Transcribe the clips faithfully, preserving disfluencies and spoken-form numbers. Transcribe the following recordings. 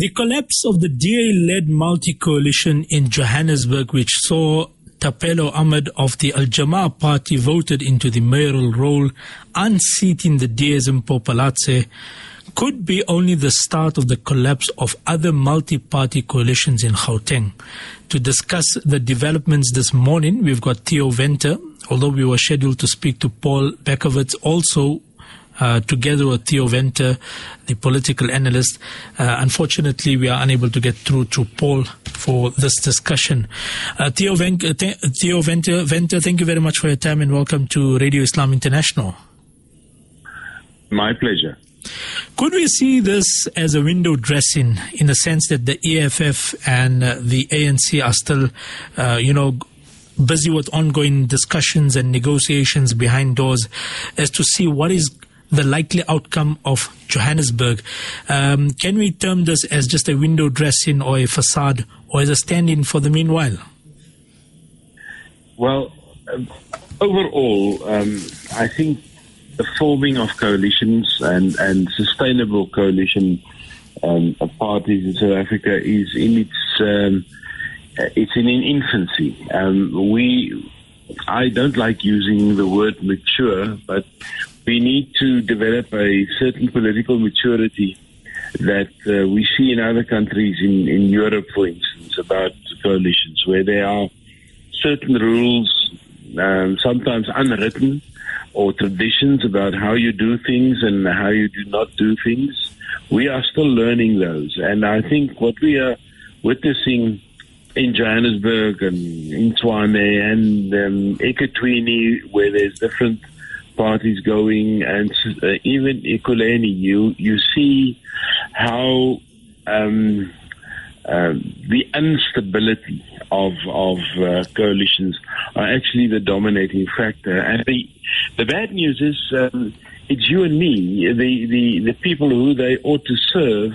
The collapse of the D A-led multi-coalition in Johannesburg, which saw Tapelo Ahmed of the Al-Jamaa party voted into the mayoral role, unseating the D A's Mpopoladze, could be only the start of the collapse of other multi-party coalitions in Gauteng. To discuss the developments this morning, we've got Theo Venter, although we were scheduled to speak to Paul Beckovitz, also Uh, together with Theo Venter, the political analyst. Uh, unfortunately, we are unable to get through to Paul for this discussion. Uh, Theo, Ven- Th- Theo Venter, Venter, thank you very much for your time and welcome to Radio Islam International. My pleasure. Could we see this as a window dressing, in the sense that the E F F and uh, the A N C are still, uh, you know, busy with ongoing discussions and negotiations behind doors as to see what is the likely outcome of Johannesburg? Um, can we term this as just a window dressing or a facade, or as a stand-in for the meanwhile? Well, um, overall, um, I think the forming of coalitions and, and sustainable coalition um, of parties in South Africa is in its um, it's in an infancy. Um, we I don't like using the word mature, but we need to develop a certain political maturity that uh, we see in other countries, in, in Europe, for instance, about coalitions, where there are certain rules, um, sometimes unwritten, or traditions about how you do things and how you do not do things. We are still learning those. And I think what we are witnessing in Johannesburg and in Tshwane and um, Ekurhuleni, where there's different parties going, and uh, even Kuleni, you you see how um, uh, the instability of of uh, coalitions are actually the dominating factor. And the the bad news is um, it's you and me, the, the the people who they ought to serve,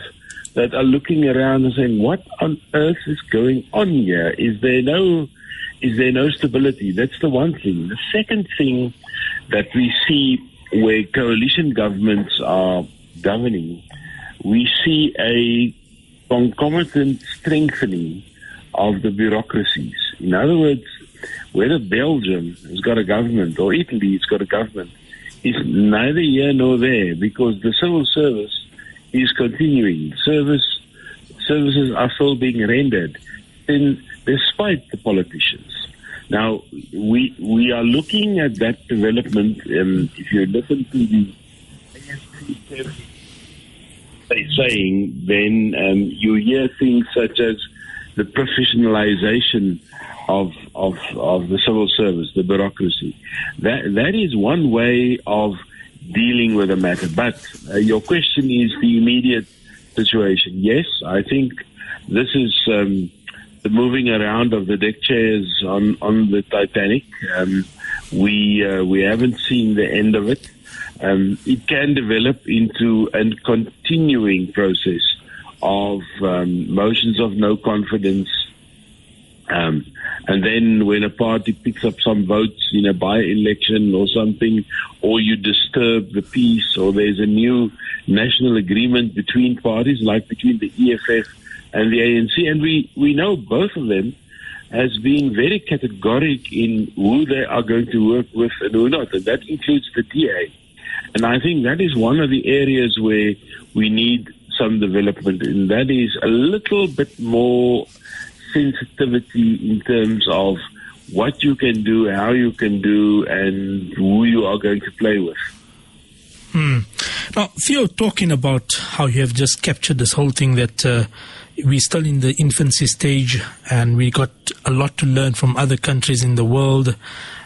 that are looking around and saying, "What on earth is going on here? Is there no is there no stability?" That's the one thing. The second thing that we see where coalition governments are governing, we see a concomitant strengthening of the bureaucracies. In other words, whether Belgium has got a government or Italy has got a government is neither here nor there, because the civil service is continuing. Service services are still being rendered, in, despite the politicians. Now, we we are looking at that development. Um, if you listen to the A N C saying, then um, you hear things such as the professionalization of, of of the civil service, the bureaucracy. That That is one way of dealing with the matter. But uh, your question is the immediate situation. Yes, I think this is... Um, The moving around of the deck chairs on, on the Titanic, um, we uh, we haven't seen the end of it. Um, it can develop into a continuing process of um, motions of no confidence, um, and then when a party picks up some votes in a by-election or something, or you disturb the peace, or there's a new national agreement between parties, like between the E F F and the A N C, and we, we know both of them as being very categoric in who they are going to work with and who not, and that includes the D A. And I think that is one of the areas where we need some development, and that is a little bit more sensitivity in terms of what you can do, how you can do, and who you are going to play with. Hmm. Now, Theo, talking about how you have just captured this whole thing, that uh, we're still in the infancy stage and we got a lot to learn from other countries in the world.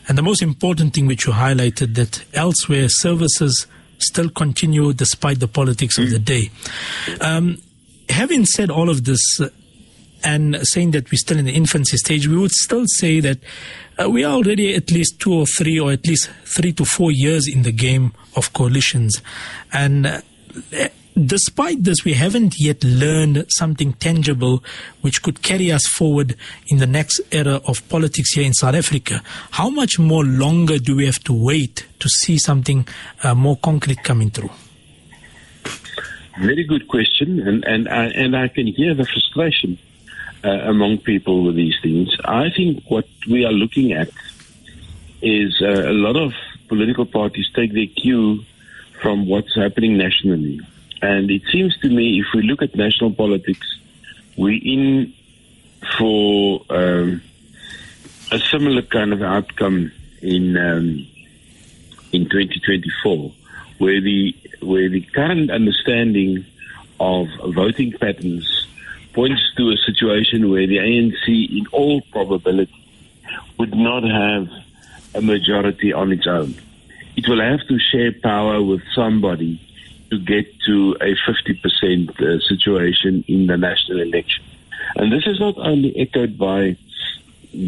And the most important thing which you highlighted, that elsewhere services still continue despite the politics mm. of the day. Um, having said all of this, uh, and saying that we're still in the infancy stage, we would still say that uh, we are already at least two or three, or at least three to four years in the game of coalitions. And uh, despite this, we haven't yet learned something tangible which could carry us forward in the next era of politics here in South Africa. How much more longer do we have to wait to see something uh, more concrete coming through? Very good question, and and I, and I can hear the frustration uh, among people with these things. I think what we are looking at is uh, a lot of political parties take their cue from what's happening nationally. And it seems to me, if we look at national politics, we're in for um, a similar kind of outcome in um, in twenty twenty-four, where the where the current understanding of voting patterns points to a situation where the A N C, in all probability, would not have a majority on its own. It will have to share power with somebody to get to a fifty percent uh, situation in the national election. And this is not only echoed by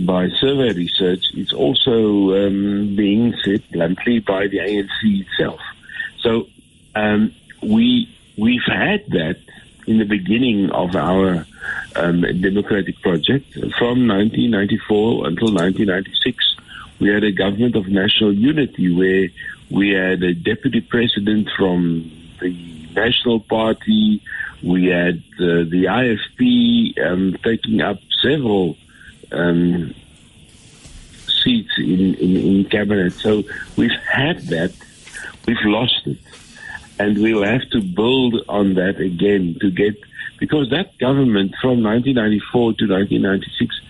by survey research, it's also um, being said bluntly by the A N C itself. So um, we, we've had that in the beginning of our um, democratic project. From nineteen ninety-four until nineteen ninety-six, we had a government of national unity where we had a deputy president from the National Party. We had uh, the I F P um, taking up several um, seats in, in, in cabinet. So we've had that. We've lost it. And we'll have to build on that again to get, because that government from nineteen ninety-four to nineteen ninety-six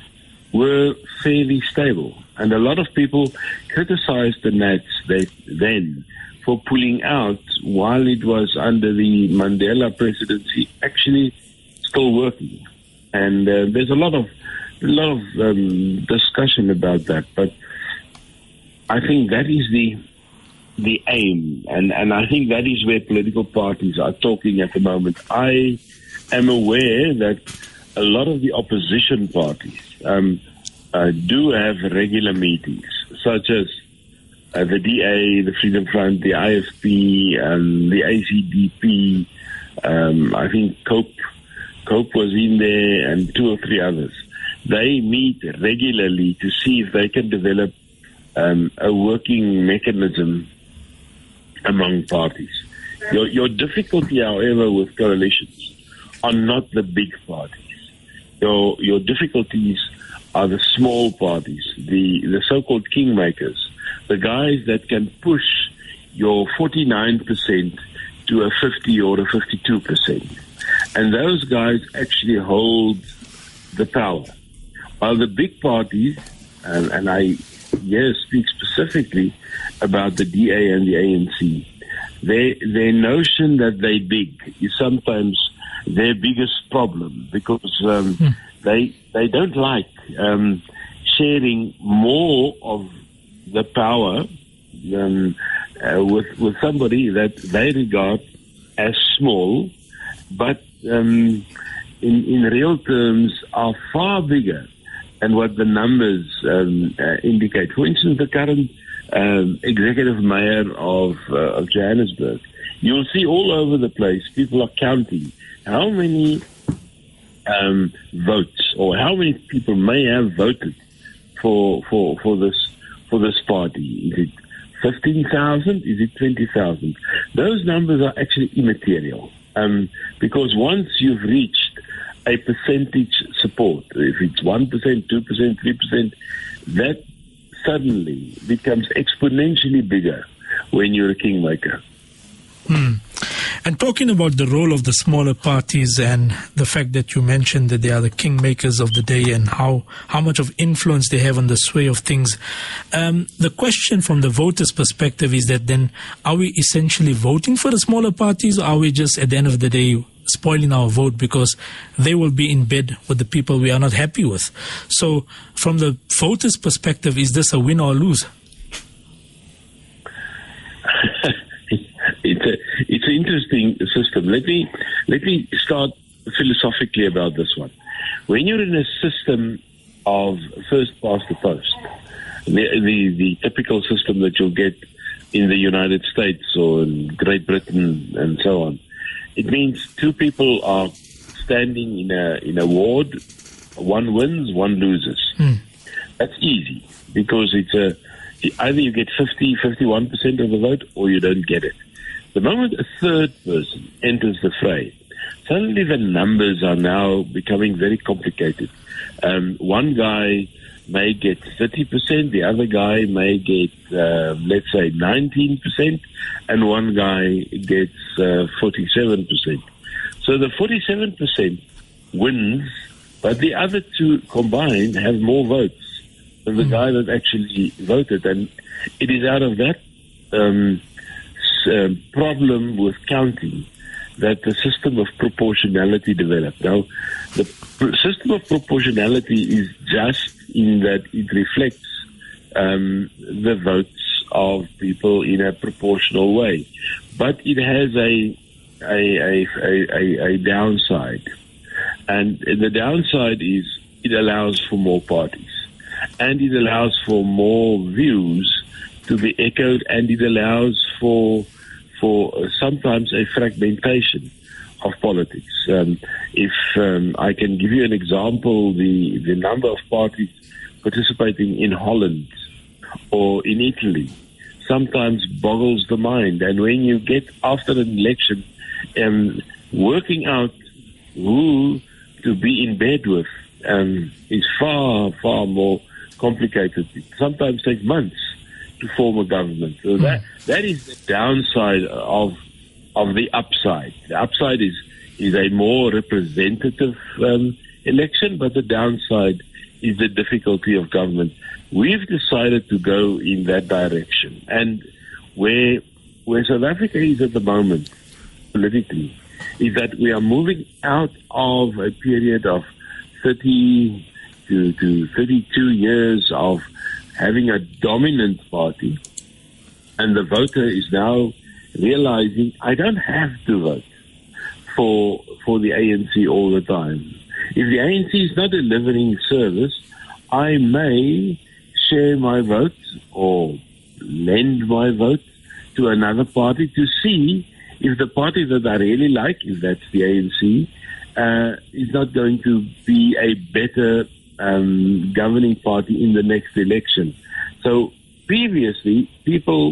were fairly stable. And a lot of people criticized the Nats then for pulling out while it was under the Mandela presidency, actually still working. And uh, there's a lot of a lot of um, discussion about that. But I think that is the the aim. And, and I think that is where political parties are talking at the moment. I am aware that a lot of the opposition parties um, uh, do have regular meetings, such as uh, the D A, the Freedom Front, the I F P, um, the A C D P. Um, I think COPE, COPE was in there, and two or three others. They meet regularly to see if they can develop um, a working mechanism among parties. Your, your difficulty, however, with coalitions are not the big parties. Your, your difficulties are the small parties, the, the so-called kingmakers, the guys that can push your forty-nine percent to a fifty or a fifty-two percent. And those guys actually hold the power. While the big parties, and, and I here speak specifically about the D A and the A N C, they, their notion that they're big is sometimes their biggest problem, because um, hmm. they they don't like um, sharing more of the power um, uh, with with somebody that they regard as small, but um, in in real terms are far bigger than what the numbers um, uh, indicate. For instance, the current um, executive mayor of uh, of Johannesburg, you'll see all over the place people are counting how many um, votes or how many people may have voted for for for this for this party. Is it fifteen thousand? Is it twenty thousand? Those numbers are actually immaterial, um, because once you've reached a percentage support, if it's one percent, two percent, three percent, that suddenly becomes exponentially bigger when you're a kingmaker. Hmm. And talking about the role of the smaller parties and the fact that you mentioned that they are the kingmakers of the day and how, how much of influence they have on the sway of things, um, the question from the voters' perspective is that then are we essentially voting for the smaller parties, or are we just at the end of the day spoiling our vote because they will be in bed with the people we are not happy with? So from the voters' perspective, is this a win or lose? It's a, it's an interesting system. Let me let me start philosophically about this one. When you're in a system of first past the post, the the, the typical system that you'll get in the United States or in Great Britain and so on, it means two people are standing in a in a ward. One wins, one loses. Mm. That's easy because it's a either you get fifty, fifty-one percent of the vote or you don't get it. The moment a third person enters the fray, suddenly the numbers are now becoming very complicated. Um, one guy may get thirty percent, the other guy may get, uh, let's say, nineteen percent, and one guy gets uh, forty-seven percent. So the forty-seven percent wins, but the other two combined have more votes than the mm. guy that actually voted. And it is out of that um, uh, problem with counting that the system of proportionality developed. Now, the pr- system of proportionality is just in that it reflects um, the votes of people in a proportional way. But it has a a, a, a, a downside. And the downside is it allows for more parties. And it allows for more views to be echoed, and it allows for for sometimes a fragmentation of politics. Um, if um, I can give you an example, the, the number of parties participating in Holland or in Italy sometimes boggles the mind. And when you get after an election, um, working out who to be in bed with um, is far, far more complicated. It sometimes takes months to form a government. So that that is the downside of of the upside. The upside is is a more representative um, election, but the downside is the difficulty of government. We've decided to go in that direction, and where where South Africa is at the moment politically is that we are moving out of a period of thirty to thirty-two years of having a dominant party, and the voter is now realizing, I don't have to vote for for the A N C all the time. If the A N C is not delivering service, I may share my vote or lend my vote to another party to see if the party that I really like, if that's the A N C, uh, is not going to be a better Um, governing party in the next election. So previously, people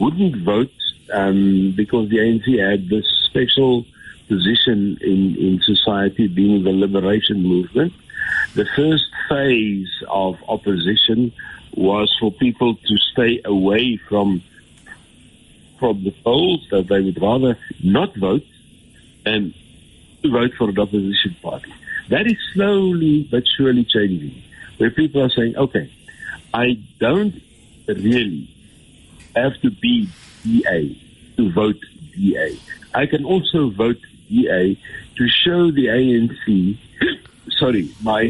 wouldn't vote um, because the A N C had this special position in, in society, being the liberation movement. The first phase of opposition was for people to stay away from from the polls, that they would rather not vote and vote for an opposition party. That is slowly but surely changing, where people are saying, okay, I don't really have to be D A to vote D A. I can also vote D A to show the A N C, sorry, my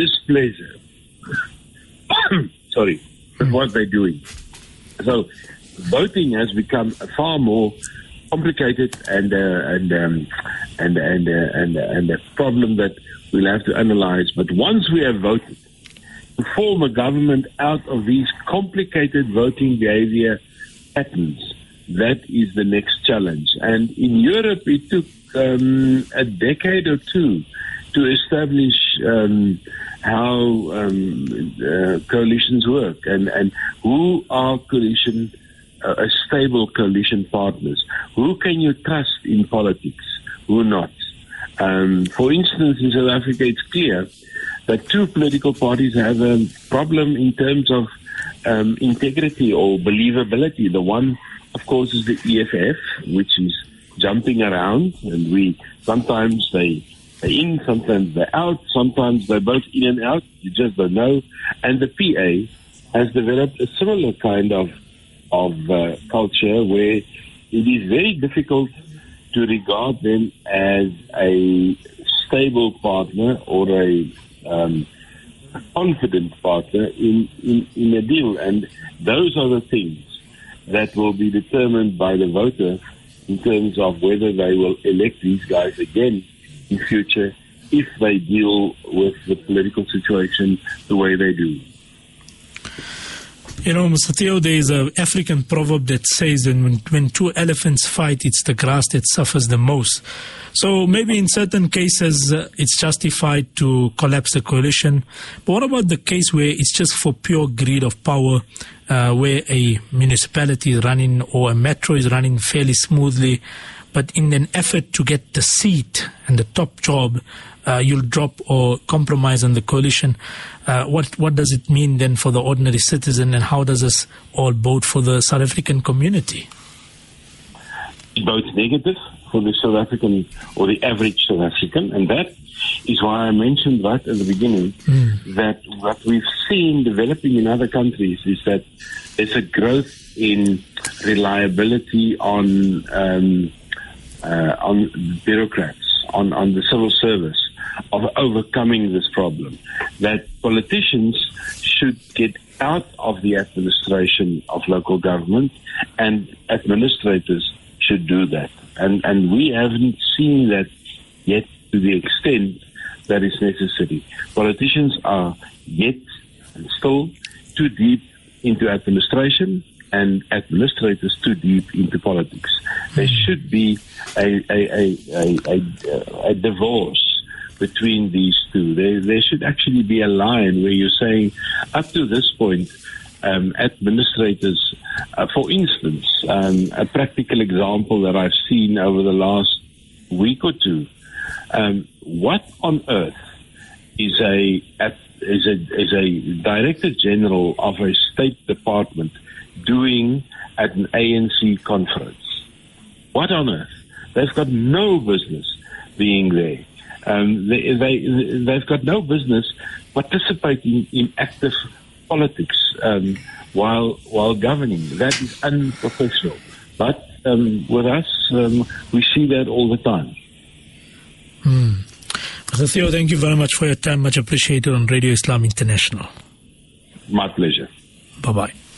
displeasure, sorry, with what they're doing. So voting has become far more complicated and uh, and, um, and and uh, and and a problem that we'll have to analyze. But once we have voted, to form a government out of these complicated voting behavior patterns, that is the next challenge. And in Europe, it took um, a decade or two to establish um, how um, uh, coalitions work and, and who are coalition, uh, a stable coalition partners. Who can you trust in politics? Who not? Um, for instance, in South Africa, it's clear that two political parties have a problem in terms of um, integrity or believability. The one, of course, is the E F F, which is jumping around, and we sometimes they they're in, sometimes they're out, sometimes they're both in and out. You just don't know. And the P A has developed a similar kind of of uh, culture where it is very difficult to regard them as a stable partner or a um, confident partner in, in, in a deal. And those are the things that will be determined by the voter in terms of whether they will elect these guys again in future if they deal with the political situation the way they do. You know, Mister Theo, there is an African proverb that says that when, when two elephants fight, it's the grass that suffers the most. So maybe in certain cases, uh, it's justified to collapse the coalition. But what about the case where it's just for pure greed of power, uh, where a municipality is running or a metro is running fairly smoothly, but in an effort to get the seat and the top job, uh, you'll drop or compromise on the coalition. Uh, what what does it mean then for the ordinary citizen, and how does this all bode for the South African community? Both negative for the South African or the average South African, and that is why I mentioned right at the beginning mm. that what we've seen developing in other countries is that there's a growth in reliability on um, Uh, on bureaucrats, on, on the civil service, of overcoming this problem, that politicians should get out of the administration of local government and administrators should do that. And, and we haven't seen that yet to the extent that is necessary. Politicians are yet and still too deep into administration, and administrators too deep into politics. There should be a, a, a, a, a divorce between these two. There, there should actually be a line where you're saying, up to this point, um, administrators, uh, for instance, um, a practical example that I've seen over the last week or two, um, what on earth is a, is a, is a director general of a State Department doing at an A N C conference? What on earth? They've got no business being there. Um, they, they, they've got no business participating in active politics um, while while governing. That is unprofessional. But um, with us, um, we see that all the time. Mm. Mister Theo, thank you very much for your time. Much appreciated on Radio Islam International. My pleasure. Bye-bye.